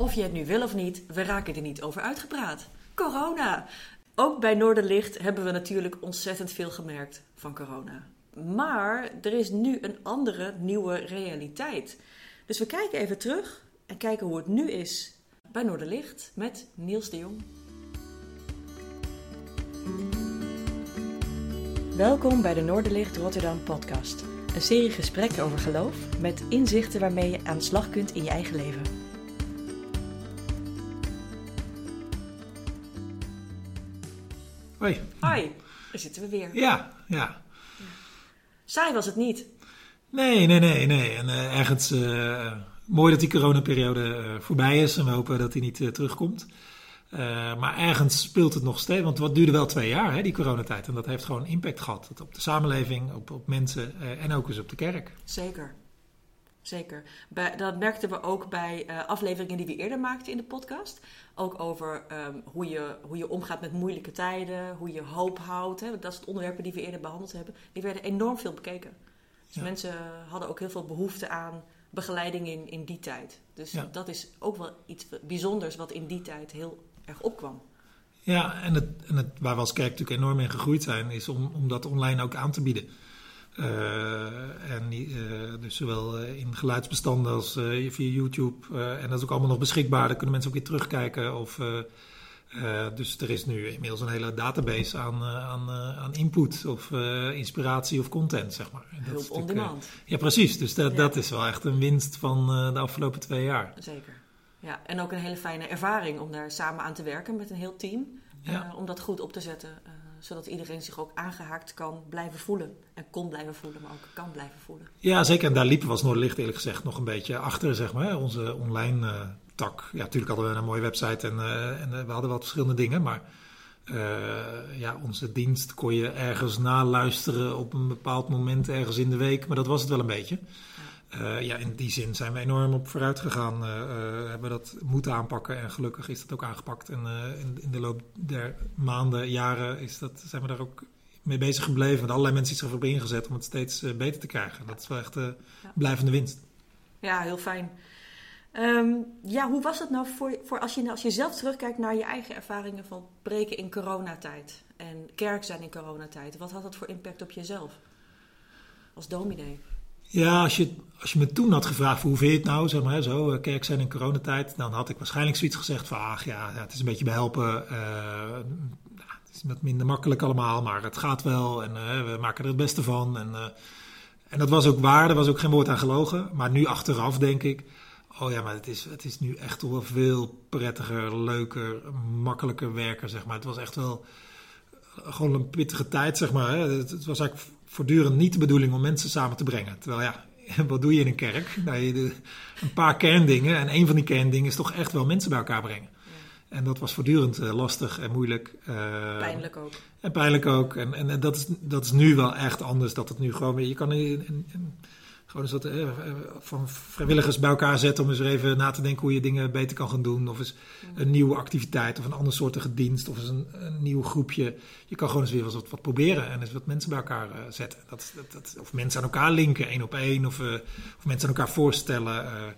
Of je het nu wil of niet, we raken er niet over uitgepraat. Corona! Ook bij Noorderlicht hebben we natuurlijk ontzettend veel gemerkt van corona. Maar er is nu een andere, nieuwe realiteit. Dus we kijken even terug en kijken hoe het nu is bij Noorderlicht met Niels de Jong. Welkom bij de Noorderlicht Rotterdam podcast. Een serie gesprekken over geloof met inzichten waarmee je aan de slag kunt in je eigen leven. Hoi. Hoi, daar zitten we weer. Ja. Saai was het niet. Nee. En ergens mooi dat die coronaperiode voorbij is en we hopen dat die niet terugkomt. Maar ergens speelt het nog steeds, want wat duurde wel 2 jaar, hè, die coronatijd. En dat heeft gewoon impact gehad op de samenleving, op mensen en ook eens op de kerk. Zeker. Dat merkten we ook bij afleveringen die we eerder maakten in de podcast. Ook over hoe je omgaat met moeilijke tijden, hoe je hoop houdt. Hè? Dat soort onderwerpen die we eerder behandeld hebben. Die werden enorm veel bekeken. Dus mensen hadden ook heel veel behoefte aan begeleiding in die tijd. Dus dat is ook wel iets bijzonders wat in die tijd heel erg opkwam. Ja, en het, waar we als kerk natuurlijk enorm in gegroeid zijn, is om dat online ook aan te bieden. Dus zowel in geluidsbestanden als via YouTube. En dat is ook allemaal nog beschikbaar. Daar kunnen mensen ook weer terugkijken. Dus er is nu inmiddels een hele database aan input of inspiratie of content, zeg maar. Hulp on demand. Ja, precies. Dus dat is wel echt een winst van de afgelopen 2 jaar. Zeker. Ja, en ook een hele fijne ervaring om daar samen aan te werken met een heel team. Om dat goed op te zetten. Zodat iedereen zich ook aangehaakt kan blijven voelen. En kon blijven voelen, maar ook kan blijven voelen. Ja, zeker. En daar liepen we als Noorderlicht eerlijk gezegd nog een beetje achter, zeg maar. Onze online tak. Ja, natuurlijk hadden we een mooie website en we hadden wat verschillende dingen. Maar onze dienst kon je ergens naluisteren op een bepaald moment ergens in de week. Maar dat was het wel een beetje. In die zin zijn we enorm op vooruit gegaan. Hebben dat moeten aanpakken en gelukkig is dat ook aangepakt. En in de loop der maanden, jaren zijn we daar ook mee bezig gebleven. Met allerlei mensen die zich hebben ingezet om het steeds beter te krijgen. Dat is wel echt blijvende winst. Ja, heel fijn. Hoe was het nou voor als je zelf terugkijkt naar je eigen ervaringen van preken in coronatijd en kerk zijn in coronatijd? Wat had dat voor impact op jezelf als dominee? Ja, als je me toen had gevraagd hoe vind je het nou, zeg maar, zo kerk zijn in coronatijd, dan had ik waarschijnlijk zoiets gezegd van, het is een beetje behelpen, het is wat minder makkelijk allemaal, maar het gaat wel en we maken er het beste van. En dat was ook waar, er was ook geen woord aan gelogen, maar nu achteraf denk ik, maar het is nu echt wel veel prettiger, leuker, makkelijker werken, zeg maar. Het was echt wel gewoon een pittige tijd, zeg maar. Het was eigenlijk voortdurend niet de bedoeling om mensen samen te brengen. Terwijl wat doe je in een kerk? Nou, een paar kerndingen. En een van die kerndingen is toch echt wel mensen bij elkaar brengen. Ja. En dat was voortdurend lastig en moeilijk. Pijnlijk ook. En pijnlijk ook. En dat is nu wel echt anders. Dat het nu gewoon weer... Je kan gewoon eens wat van vrijwilligers bij elkaar zetten om eens even na te denken hoe je dingen beter kan gaan doen. Of eens een nieuwe activiteit of een andersoortige dienst of eens een nieuw groepje. Je kan gewoon eens weer wat proberen en eens wat mensen bij elkaar zetten. Of mensen aan elkaar linken, 1 op 1. Of mensen aan elkaar voorstellen.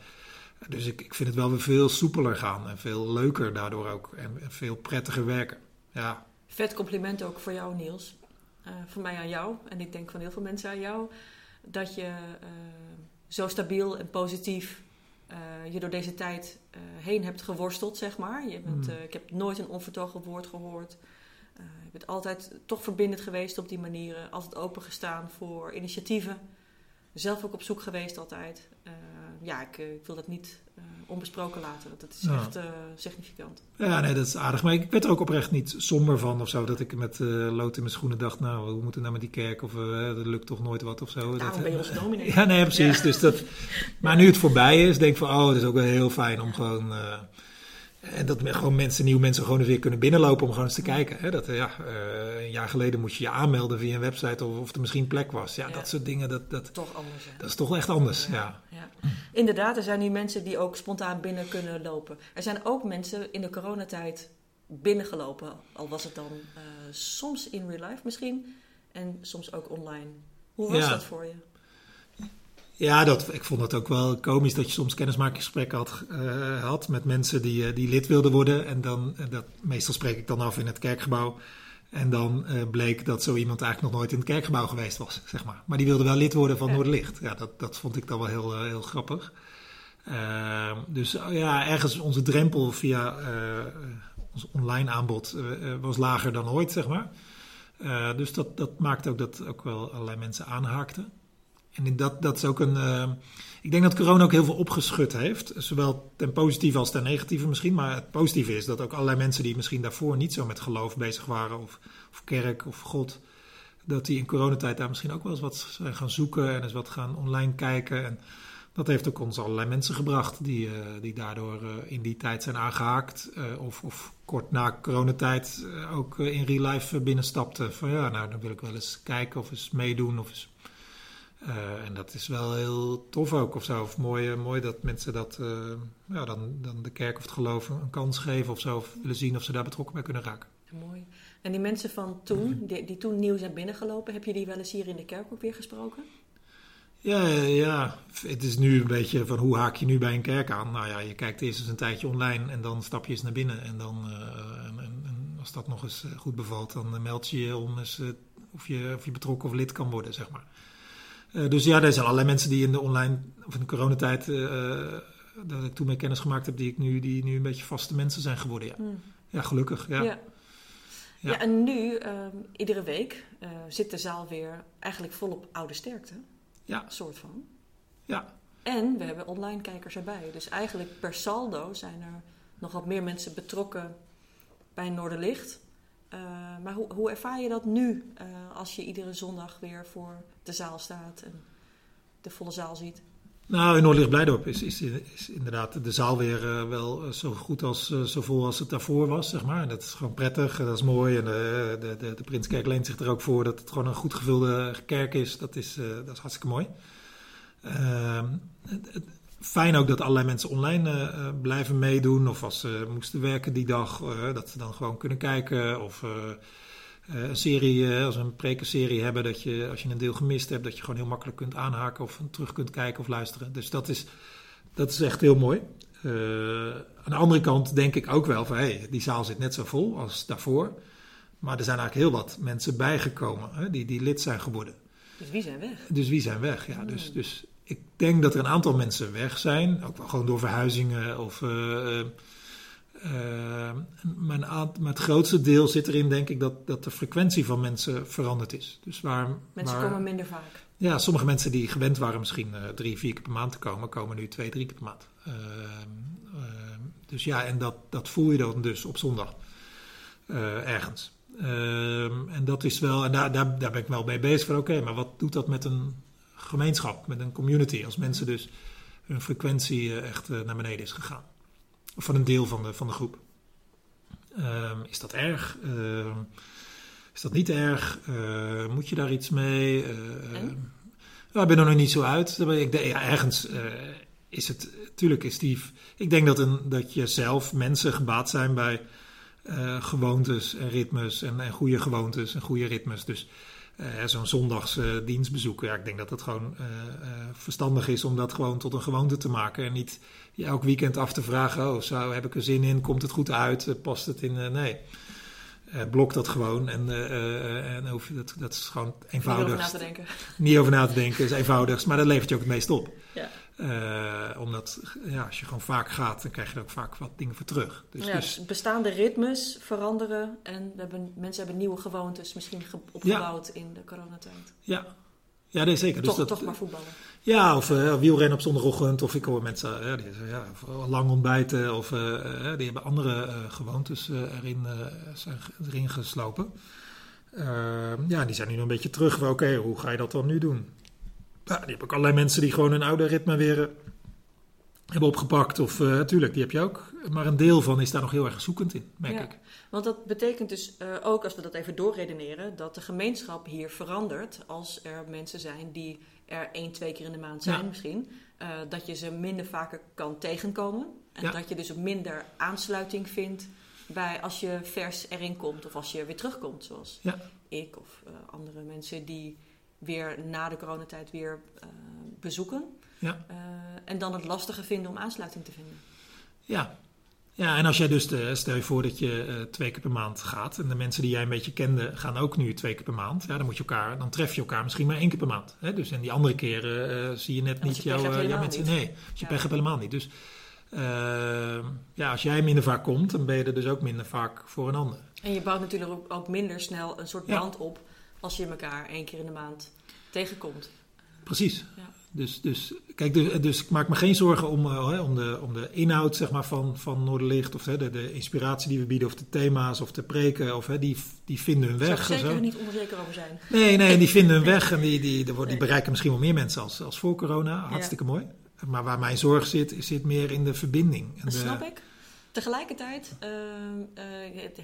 Dus ik vind het wel weer veel soepeler gaan en veel leuker daardoor ook. En veel prettiger werken. Ja. Vet compliment ook voor jou, Niels. Voor mij aan jou en ik denk van heel veel mensen aan jou. Dat je zo stabiel en positief je door deze tijd heen hebt geworsteld, zeg maar. Je bent, ik heb nooit een onvertogen woord gehoord. Je bent altijd toch verbindend geweest op die manieren. Altijd open gestaan voor initiatieven. Zelf ook op zoek geweest altijd. Ik wil dat niet onbesproken laten. Dat is echt significant. Ja, nee, dat is aardig. Maar ik werd er ook oprecht niet somber van of zo. Dat ik met lood in mijn schoenen dacht, nou, hoe moet het nou met die kerk? Of dat lukt toch nooit wat of zo. Daarom ben je als dominee. Ja, nee, precies. Ja. Dus dat, maar nu het voorbij is, denk ik van, het is ook wel heel fijn om gewoon... En dat gewoon nieuwe mensen gewoon eens weer kunnen binnenlopen om gewoon eens te kijken. Hè? Dat, een jaar geleden moest je je aanmelden via een website of er misschien plek was. Ja, dat soort dingen. Dat, toch anders, hè? Dat is toch echt anders, ja. Inderdaad, er zijn nu mensen die ook spontaan binnen kunnen lopen. Er zijn ook mensen in de coronatijd binnengelopen. Al was het dan soms in real life misschien en soms ook online. Hoe was dat voor je? Ja, ik vond dat ook wel komisch dat je soms kennismakingsgesprekken had met mensen die lid wilden worden. En dan, dat meestal spreek ik dan af in het kerkgebouw. En dan bleek dat zo iemand eigenlijk nog nooit in het kerkgebouw geweest was, zeg maar. Maar die wilde wel lid worden van Noorderlicht. Ja, dat vond ik dan wel heel grappig. Dus ja, ergens onze drempel via ons online aanbod was lager dan ooit, zeg maar. Dus dat maakt ook dat ook wel allerlei mensen aanhaakten. En dat is ook ik denk dat corona ook heel veel opgeschud heeft. Zowel ten positieve als ten negatieve misschien. Maar het positieve is dat ook allerlei mensen die misschien daarvoor niet zo met geloof bezig waren. Of kerk of God. Dat die in coronatijd daar misschien ook wel eens wat zijn gaan zoeken. En eens wat gaan online kijken. En dat heeft ook ons allerlei mensen gebracht. Die daardoor in die tijd zijn aangehaakt. Of kort na coronatijd ook in real life binnenstapten. Van ja, nou dan wil ik wel eens kijken of eens meedoen of eens... en dat is wel heel tof ook of zo. Of mooi dat mensen dat dan de kerk of het geloof een kans geven of zo. Of willen zien of ze daar betrokken bij kunnen raken. Mooi. En die mensen van toen, die toen nieuw zijn binnengelopen, heb je die wel eens hier in de kerk ook weer gesproken? Ja. Het is nu een beetje van hoe haak je nu bij een kerk aan? Nou ja, je kijkt eerst eens een tijdje online en dan stap je eens naar binnen. En dan, en als dat nog eens goed bevalt, dan meld je je om eens of je betrokken of lid kan worden, zeg maar. Dus ja, er zijn allerlei mensen die in de online of in de coronatijd dat ik toen mee kennis gemaakt heb, die nu een beetje vaste mensen zijn geworden. Ja, ja gelukkig. Ja. En nu, iedere week, zit de zaal weer eigenlijk volop oude sterkte. Ja. Soort van. Ja. En we hebben online kijkers erbij. Dus eigenlijk per saldo zijn er nog wat meer mensen betrokken bij Noorderlicht. Maar hoe ervaar je dat nu als je iedere zondag weer voor de zaal staat en de volle zaal ziet? Nou, in Noorderlicht Blijdorp is inderdaad de zaal weer wel zo goed als zo vol als het daarvoor was, zeg maar. En dat is gewoon prettig, dat is mooi. En de Prinskerk leent zich er ook voor dat het gewoon een goed gevulde kerk is. Dat is hartstikke mooi. Fijn ook dat allerlei mensen online blijven meedoen. Of als ze moesten werken die dag, dat ze dan gewoon kunnen kijken. Of een serie, als we een prekenserie hebben, dat je als je een deel gemist hebt, dat je gewoon heel makkelijk kunt aanhaken of terug kunt kijken of luisteren. Dus dat is echt heel mooi. Aan de andere kant denk ik ook wel van, die zaal zit net zo vol als daarvoor. Maar er zijn eigenlijk heel wat mensen bijgekomen die lid zijn geworden. Dus wie zijn weg? Ja. Dus ik denk dat er een aantal mensen weg zijn. Ook wel gewoon door verhuizingen. Maar het grootste deel zit erin, denk ik, dat de frequentie van mensen veranderd is. Dus mensen komen minder vaak. Ja, sommige mensen die gewend waren misschien 3-4 keer per maand te komen, komen nu 2-3 keer per maand. Dus ja, en dat voel je dan dus op zondag ergens. En dat is wel, en daar ben ik wel mee bezig van, oké, maar wat doet dat met een gemeenschap, met een community, als mensen dus hun frequentie echt naar beneden is gegaan. Of van een deel van de groep. Is dat erg? Is dat niet erg? Moet je daar iets mee? Ik ben er nog niet zo uit. Is het... Tuurlijk is die... Ik denk dat je zelf mensen gebaat zijn bij gewoontes en ritmes en goede gewoontes en goede ritmes. Dus zo'n zondagsdienstbezoek, ik denk dat dat gewoon verstandig is om dat gewoon tot een gewoonte te maken. En niet je elk weekend af te vragen, heb ik er zin in, komt het goed uit, past het in, nee. Blok dat gewoon en hoef je dat is gewoon eenvoudigst. Niet over na te denken, is eenvoudigst, maar dat levert je ook het meest op. Ja. Omdat als je gewoon vaak gaat, dan krijg je er ook vaak wat dingen voor terug. Dus bestaande ritmes veranderen en mensen hebben nieuwe gewoontes misschien opgebouwd in de coronatijd. Ja, nee, zeker. Dus toch maar voetballen. Ja, of wielrennen op zondagochtend. Of ik hoor mensen die lang ontbijten. Of die hebben andere gewoontes erin geslopen. Die zijn nu nog een beetje terug. Oké, hoe ga je dat dan nu doen? Ja, die heb ik allerlei mensen die gewoon hun oude ritme weer hebben opgepakt. Of natuurlijk, die heb je ook. Maar een deel van is daar nog heel erg zoekend in, merk ik. Want dat betekent dus ook, als we dat even doorredeneren, dat de gemeenschap hier verandert. Als er mensen zijn die er 1-2 keer in de maand zijn misschien. Dat je ze minder vaker kan tegenkomen. En dat je dus minder aansluiting vindt bij als je vers erin komt. Of als je weer terugkomt, zoals ik of andere mensen die weer na de coronatijd weer bezoeken. Ja. En dan het lastige vinden om aansluiting te vinden. Ja. Ja, en als jij dus, stel je voor dat je 2 keer per maand gaat. En de mensen die jij een beetje kende gaan ook nu 2 keer per maand. Ja, dan tref je elkaar misschien maar 1 keer per maand. Hè? Dus en die andere keren zie je net niet jouw mensen. Niet. Nee, als je pech hebt helemaal niet. Dus als jij minder vaak komt, dan ben je er dus ook minder vaak voor een ander. En je bouwt natuurlijk ook minder snel een soort band op als je elkaar 1 keer in de maand tegenkomt. Precies. Ja. Dus kijk, ik maak me geen zorgen om de inhoud zeg maar, van Noorderlicht. Of de inspiratie die we bieden. Of de thema's of de preken. Of die vinden hun weg. Daar zou ik zeker niet onzeker over zijn. Nee, en die vinden hun weg. En die bereiken misschien wel meer mensen als voor corona. Hartstikke mooi. Maar waar mijn zorg zit meer in de verbinding. Dat snap ik. Tegelijkertijd,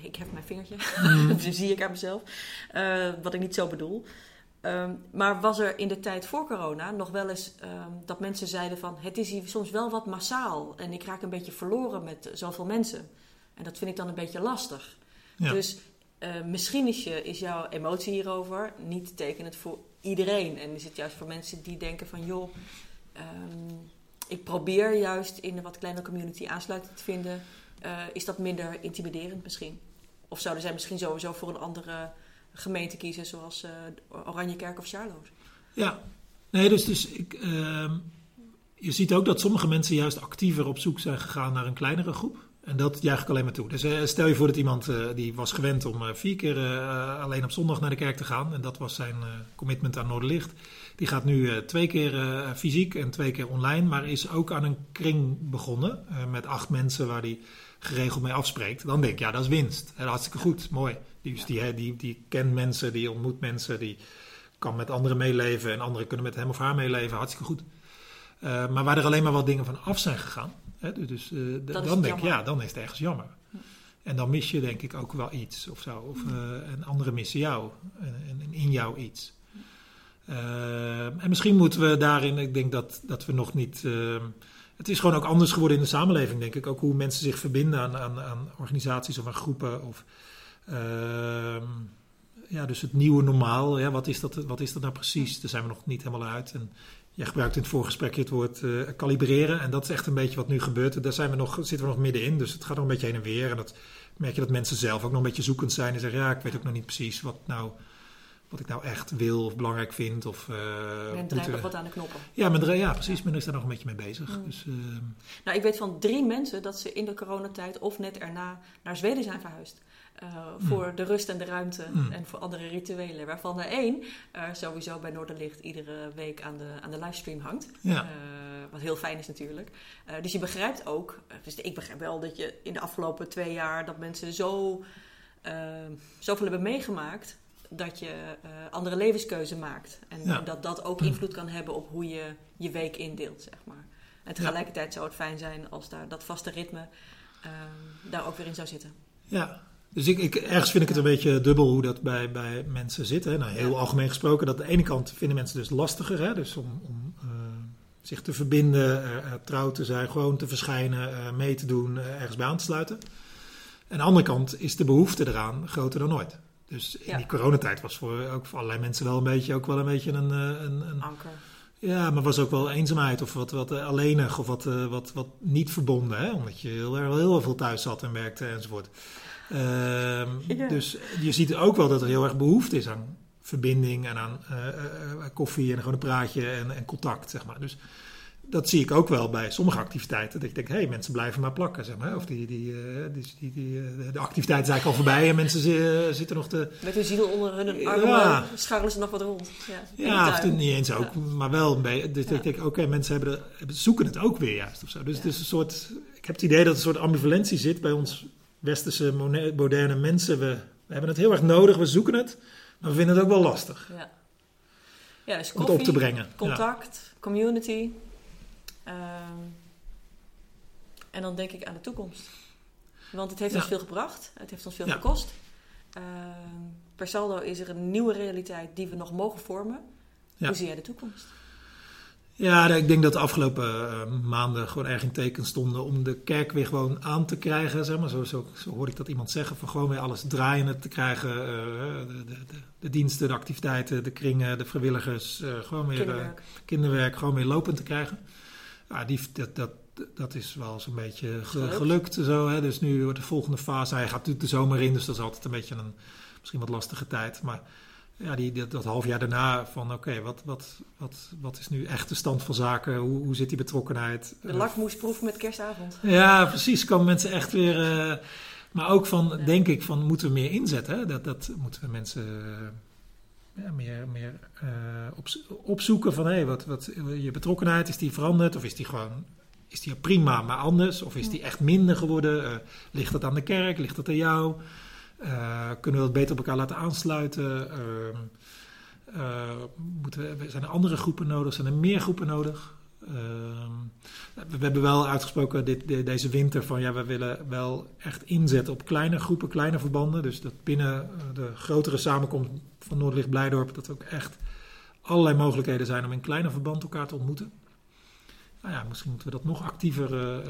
ik hef mijn vingertje. Dus zie ik aan mezelf. Wat ik niet zo bedoel. Maar was er in de tijd voor corona nog wel eens dat mensen zeiden van... het is hier soms wel wat massaal en ik raak een beetje verloren met zoveel mensen. En dat vind ik dan een beetje lastig. Ja. Dus misschien is jouw emotie hierover niet tekenend voor iedereen. En is het juist voor mensen die denken van... joh, ik probeer juist in een wat kleine community aansluiting te vinden. Is dat minder intimiderend misschien? Of zouden zij misschien sowieso voor een andere... gemeente kiezen zoals Oranjekerk of Charlois. Ja, nee, dus ik je ziet ook dat sommige mensen juist actiever op zoek zijn gegaan naar een kleinere groep. En dat juich ik alleen maar toe. Dus stel je voor dat iemand die was gewend om 4 keer alleen op zondag naar de kerk te gaan. En dat was zijn commitment aan Noorderlicht. Die gaat nu 2 keer fysiek en 2 keer online. Maar is ook aan een kring begonnen met 8 mensen waar die geregeld mee afspreekt. Dan denk ik, dat is winst. Hartstikke goed, mooi. Dus die kent mensen, die ontmoet mensen, die kan met anderen meeleven. En anderen kunnen met hem of haar meeleven. Hartstikke goed. Maar waar er alleen maar wat dingen van af zijn gegaan. Hè, dus dan is het ergens jammer. Ja. En dan mis je denk ik ook wel iets of zo. En anderen missen jou. En in jou iets. En misschien moeten we daarin, ik denk dat we nog niet... het is gewoon ook anders geworden in de samenleving denk ik. Ook hoe mensen zich verbinden aan organisaties of aan groepen of... dus het nieuwe normaal. Ja, wat is dat nou precies? Daar zijn we nog niet helemaal uit. En jij gebruikt in het voorgesprekje het woord kalibreren. En dat is echt een beetje wat nu gebeurt. Daar zitten we nog middenin. Dus het gaat nog een beetje heen en weer. En dat merk je dat mensen zelf ook nog een beetje zoekend zijn. En zeggen, ik weet ook nog niet precies wat ik nou echt wil of belangrijk vind. Of, men draait nog wat aan de knoppen. Ja, precies. Ja. Men is daar nog een beetje mee bezig. Mm. Dus, ik weet van 3 mensen dat ze in de coronatijd of net erna naar Zweden zijn verhuisd. Voor de rust en de ruimte en voor andere rituelen. Waarvan er 1 sowieso bij Noorderlicht iedere week aan de livestream hangt. Ja. Wat heel fijn is natuurlijk. Dus je begrijpt ook... Dus ik begrijp wel dat je in de afgelopen 2 jaar... dat mensen zoveel hebben meegemaakt... dat je andere levenskeuze maakt. En dat ook invloed kan hebben op hoe je je week indeelt, zeg maar. En tegelijkertijd zou het fijn zijn als daar dat vaste ritme daar ook weer in zou zitten. Ja. Dus ergens vind ik het een beetje dubbel hoe dat bij mensen zit. Hè. Nou, heel algemeen gesproken. Dat aan de ene kant vinden mensen dus lastiger. Hè. Dus om zich te verbinden, trouw te zijn, gewoon te verschijnen, mee te doen, ergens bij aan te sluiten. Aan de andere kant is de behoefte eraan groter dan ooit. Dus in die coronatijd was voor allerlei mensen wel een beetje een anker. Ja, maar was ook wel eenzaamheid of wat alleenig of wat niet verbonden. Hè. Omdat je heel veel thuis zat en werkte enzovoort. Dus je ziet ook wel dat er heel erg behoefte is aan verbinding en aan koffie en gewoon een praatje en contact, zeg maar. Dus dat zie ik ook wel bij sommige activiteiten. Dat ik denk, mensen blijven maar plakken, zeg maar. Of de activiteit is eigenlijk al voorbij en mensen zitten nog te... Met hun ziel onder hun armen scharrelen ze nog wat rond. Ja of niet eens ook, maar wel een beetje. Dus ik denk, mensen zoeken het ook weer juist of zo. Dus het is een soort... Ik heb het idee dat er een soort ambivalentie zit bij ons... Westerse, moderne mensen, we hebben het heel erg nodig, we zoeken het, maar we vinden het ook wel lastig. Ja. Ja, dus koffie, om het op te brengen. Contact, community. En dan denk ik aan de toekomst. Want het heeft ons veel gebracht, het heeft ons veel gekost. Per saldo is er een nieuwe realiteit die we nog mogen vormen. Ja. Hoe zie jij de toekomst? Ja, ik denk dat de afgelopen maanden gewoon erg in teken stonden om de kerk weer gewoon aan te krijgen. Zeg maar. Zo hoor ik dat iemand zeggen, van gewoon weer alles draaiende te krijgen. De diensten, de activiteiten, de kringen, de vrijwilligers. Gewoon weer kinderwerk, gewoon weer lopend te krijgen. Ja, dat is wel zo'n beetje gelukt. Zo, hè. Dus nu wordt de volgende fase. Hij gaat natuurlijk de zomer in, dus dat is altijd een beetje een misschien wat lastige tijd. Maar ja, dat half jaar daarna van oké, wat is nu echt de stand van zaken? Hoe zit die betrokkenheid? De lakmoesproef met kerstavond. Ja, precies. Komen mensen echt weer... maar ook van, denk ik, van moeten we meer inzetten. Hè? Dat moeten we mensen... meer opzoeken van wat je betrokkenheid, is die veranderd of is die gewoon prima maar anders of is die echt minder geworden? Ligt dat aan de kerk? Ligt dat aan jou? Kunnen we dat beter op elkaar laten aansluiten? Zijn er andere groepen nodig? Zijn er meer groepen nodig? We hebben wel uitgesproken deze winter van we willen wel echt inzetten op kleine groepen, kleine verbanden. Dus dat binnen de grotere samenkomst van Noorderlicht Blijdorp dat ook echt allerlei mogelijkheden zijn om in kleine verband elkaar te ontmoeten. Nou ja, misschien moeten we dat nog actiever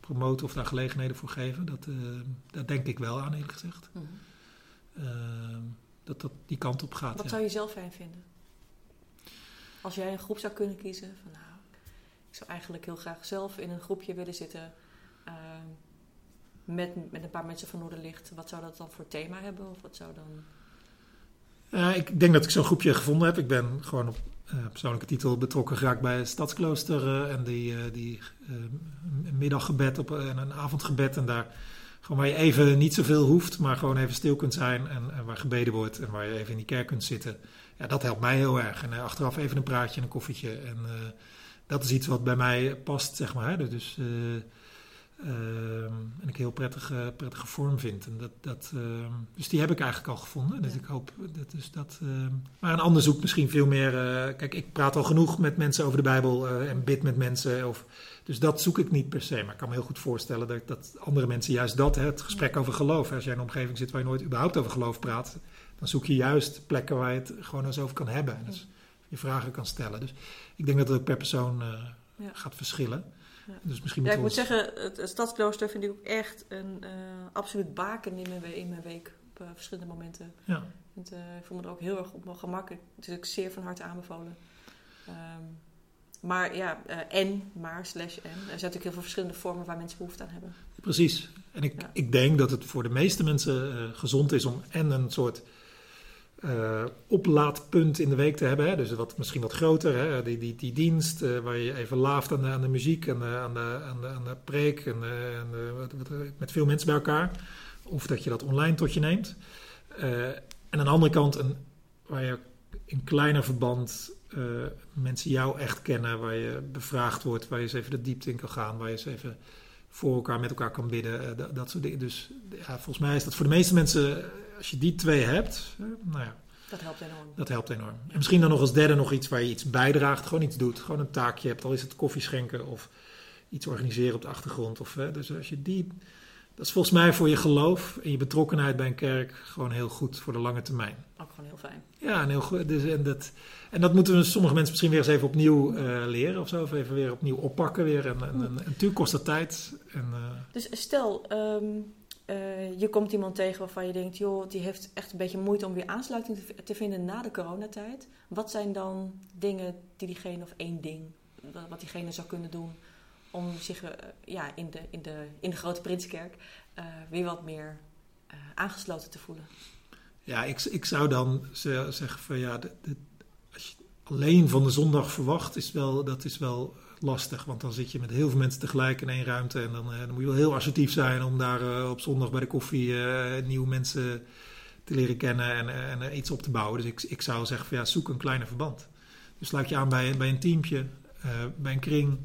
promoten of daar gelegenheden voor geven. Daar denk ik wel aan, eerlijk gezegd. Mm-hmm. Dat die kant op gaat. Wat zou je zelf fijn vinden? Als jij een groep zou kunnen kiezen van ik zou eigenlijk heel graag zelf in een groepje willen zitten met een paar mensen van Noorderlicht. Wat zou dat dan voor thema hebben? Of wat zou dan... ik denk dat ik zo'n groepje gevonden heb. Ik ben gewoon op persoonlijke titel betrokken geraakt bij het Stadsklooster. En die een middaggebed en een avondgebed. En daar gewoon waar je even niet zoveel hoeft, maar gewoon even stil kunt zijn. En waar gebeden wordt en waar je even in die kerk kunt zitten. Ja, dat helpt mij heel erg. En achteraf even een praatje en een koffietje. En... dat is iets wat bij mij past, zeg maar. Hè? Dus, en ik heel prettige vorm vind. En dus die heb ik eigenlijk al gevonden. Dus ik hoop dat. Maar een ander zoekt misschien veel meer. Kijk, ik praat al genoeg met mensen over de Bijbel en bid met mensen. Dus dat zoek ik niet per se. Maar ik kan me heel goed voorstellen dat andere mensen juist het gesprek over geloof. Hè? Als jij in een omgeving zit waar je nooit überhaupt over geloof praat, dan zoek je juist plekken waar je het gewoon eens over kan hebben. Dus, je vragen kan stellen. Dus ik denk dat het ook per persoon gaat verschillen. Ja. Dus misschien ik moet zeggen, het Stadsklooster vind ik ook echt een absoluut baken in mijn week. Op verschillende momenten. Ja. Ik voel me er ook heel erg op mijn gemak. Dus ik zeer van harte aanbevolen. Er zijn natuurlijk heel veel verschillende vormen waar mensen behoefte aan hebben. Precies. En ik denk dat het voor de meeste mensen gezond is om een soort... oplaadpunt in de week te hebben. Hè? Dus misschien wat groter. Hè? Die dienst waar je even laaft aan de muziek en aan de preek. Met veel mensen bij elkaar. Of dat je dat online tot je neemt. En aan de andere kant waar je in kleiner verband mensen jou echt kennen. Waar je bevraagd wordt. Waar je eens even de diepte in kan gaan. Waar je eens even voor elkaar met elkaar kan bidden. Dat soort dingen. Dus volgens mij is dat voor de meeste mensen... Als je die twee hebt, dat helpt enorm. En misschien dan nog als derde nog iets waar je iets bijdraagt, gewoon iets doet. Gewoon een taakje hebt, al is het koffie schenken of iets organiseren op de achtergrond. Dus als je dat is volgens mij voor je geloof en je betrokkenheid bij een kerk gewoon heel goed voor de lange termijn. Ook gewoon heel fijn. Ja, en heel goed. Dus, en dat moeten we sommige mensen misschien weer eens even opnieuw leren of zo. Of even weer opnieuw oppakken weer. En natuurlijk kost dat tijd. Dus stel... je komt iemand tegen waarvan je denkt... joh, die heeft echt een beetje moeite om weer aansluiting te vinden na de coronatijd. Wat zijn dan dingen die diegene, of één ding... wat diegene zou kunnen doen... om zich in de grote Prinskerk... weer wat meer aangesloten te voelen? Ja, ik zou dan zeggen van... als je alleen van de zondag verwacht... dat is wel lastig, want dan zit je met heel veel mensen tegelijk in één ruimte en dan moet je wel heel assertief zijn om daar op zondag bij de koffie nieuwe mensen te leren kennen en iets op te bouwen. Dus ik zou zeggen van zoek een kleine verband. Dus sluit je aan bij een teampje, bij een kring.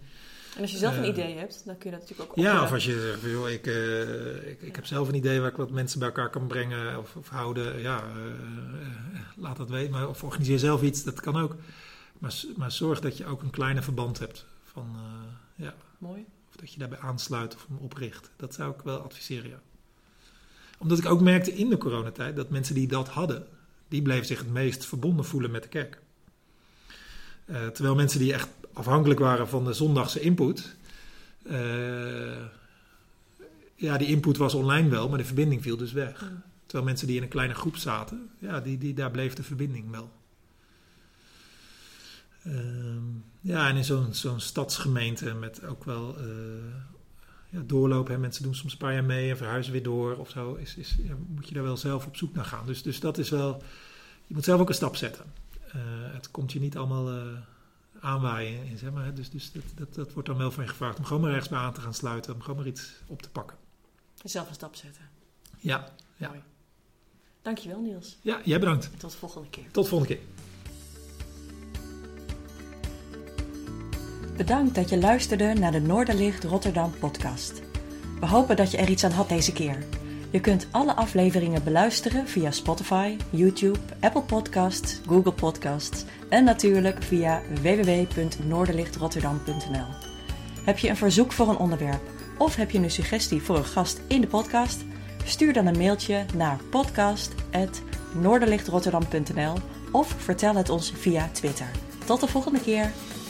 En als je zelf een idee hebt, dan kun je dat natuurlijk ook opbrengen. Ja, of als je zegt, ik heb zelf een idee waar ik wat mensen bij elkaar kan brengen of houden. Ja, laat dat weten. Maar, of organiseer zelf iets, dat kan ook. Maar zorg dat je ook een kleine verband hebt. Mooi. Of dat je daarbij aansluit of hem opricht. Dat zou ik wel adviseren, ja. Omdat ik ook merkte in de coronatijd dat mensen die dat hadden, die bleven zich het meest verbonden voelen met de kerk. Terwijl mensen die echt afhankelijk waren van de zondagse input. Ja, die input was online wel, maar de verbinding viel dus weg. Ja. Terwijl mensen die in een kleine groep zaten, ja, daar bleef de verbinding wel. Ja, en in zo'n stadsgemeente met ook wel doorlopen. Hè. Mensen doen soms een paar jaar mee en verhuizen weer door of zo. Moet je daar wel zelf op zoek naar gaan. Dus dat is wel... Je moet zelf ook een stap zetten. Het komt je niet allemaal aanwaaien, zeg maar. Hè. Dus dat wordt dan wel van je gevraagd om gewoon maar ergens bij aan te gaan sluiten. Om gewoon maar iets op te pakken. Zelf een stap zetten. Ja, ja. Mooi. Dankjewel, Niels. Ja, jij bedankt. Tot de volgende keer. Tot de volgende keer. Bedankt dat je luisterde naar de Noorderlicht Rotterdam podcast. We hopen dat je er iets aan had deze keer. Je kunt alle afleveringen beluisteren via Spotify, YouTube, Apple Podcasts, Google Podcasts en natuurlijk via www.noorderlichtrotterdam.nl. Heb je een verzoek voor een onderwerp of heb je een suggestie voor een gast in de podcast? Stuur dan een mailtje naar podcast@noorderlichtrotterdam.nl of vertel het ons via Twitter. Tot de volgende keer!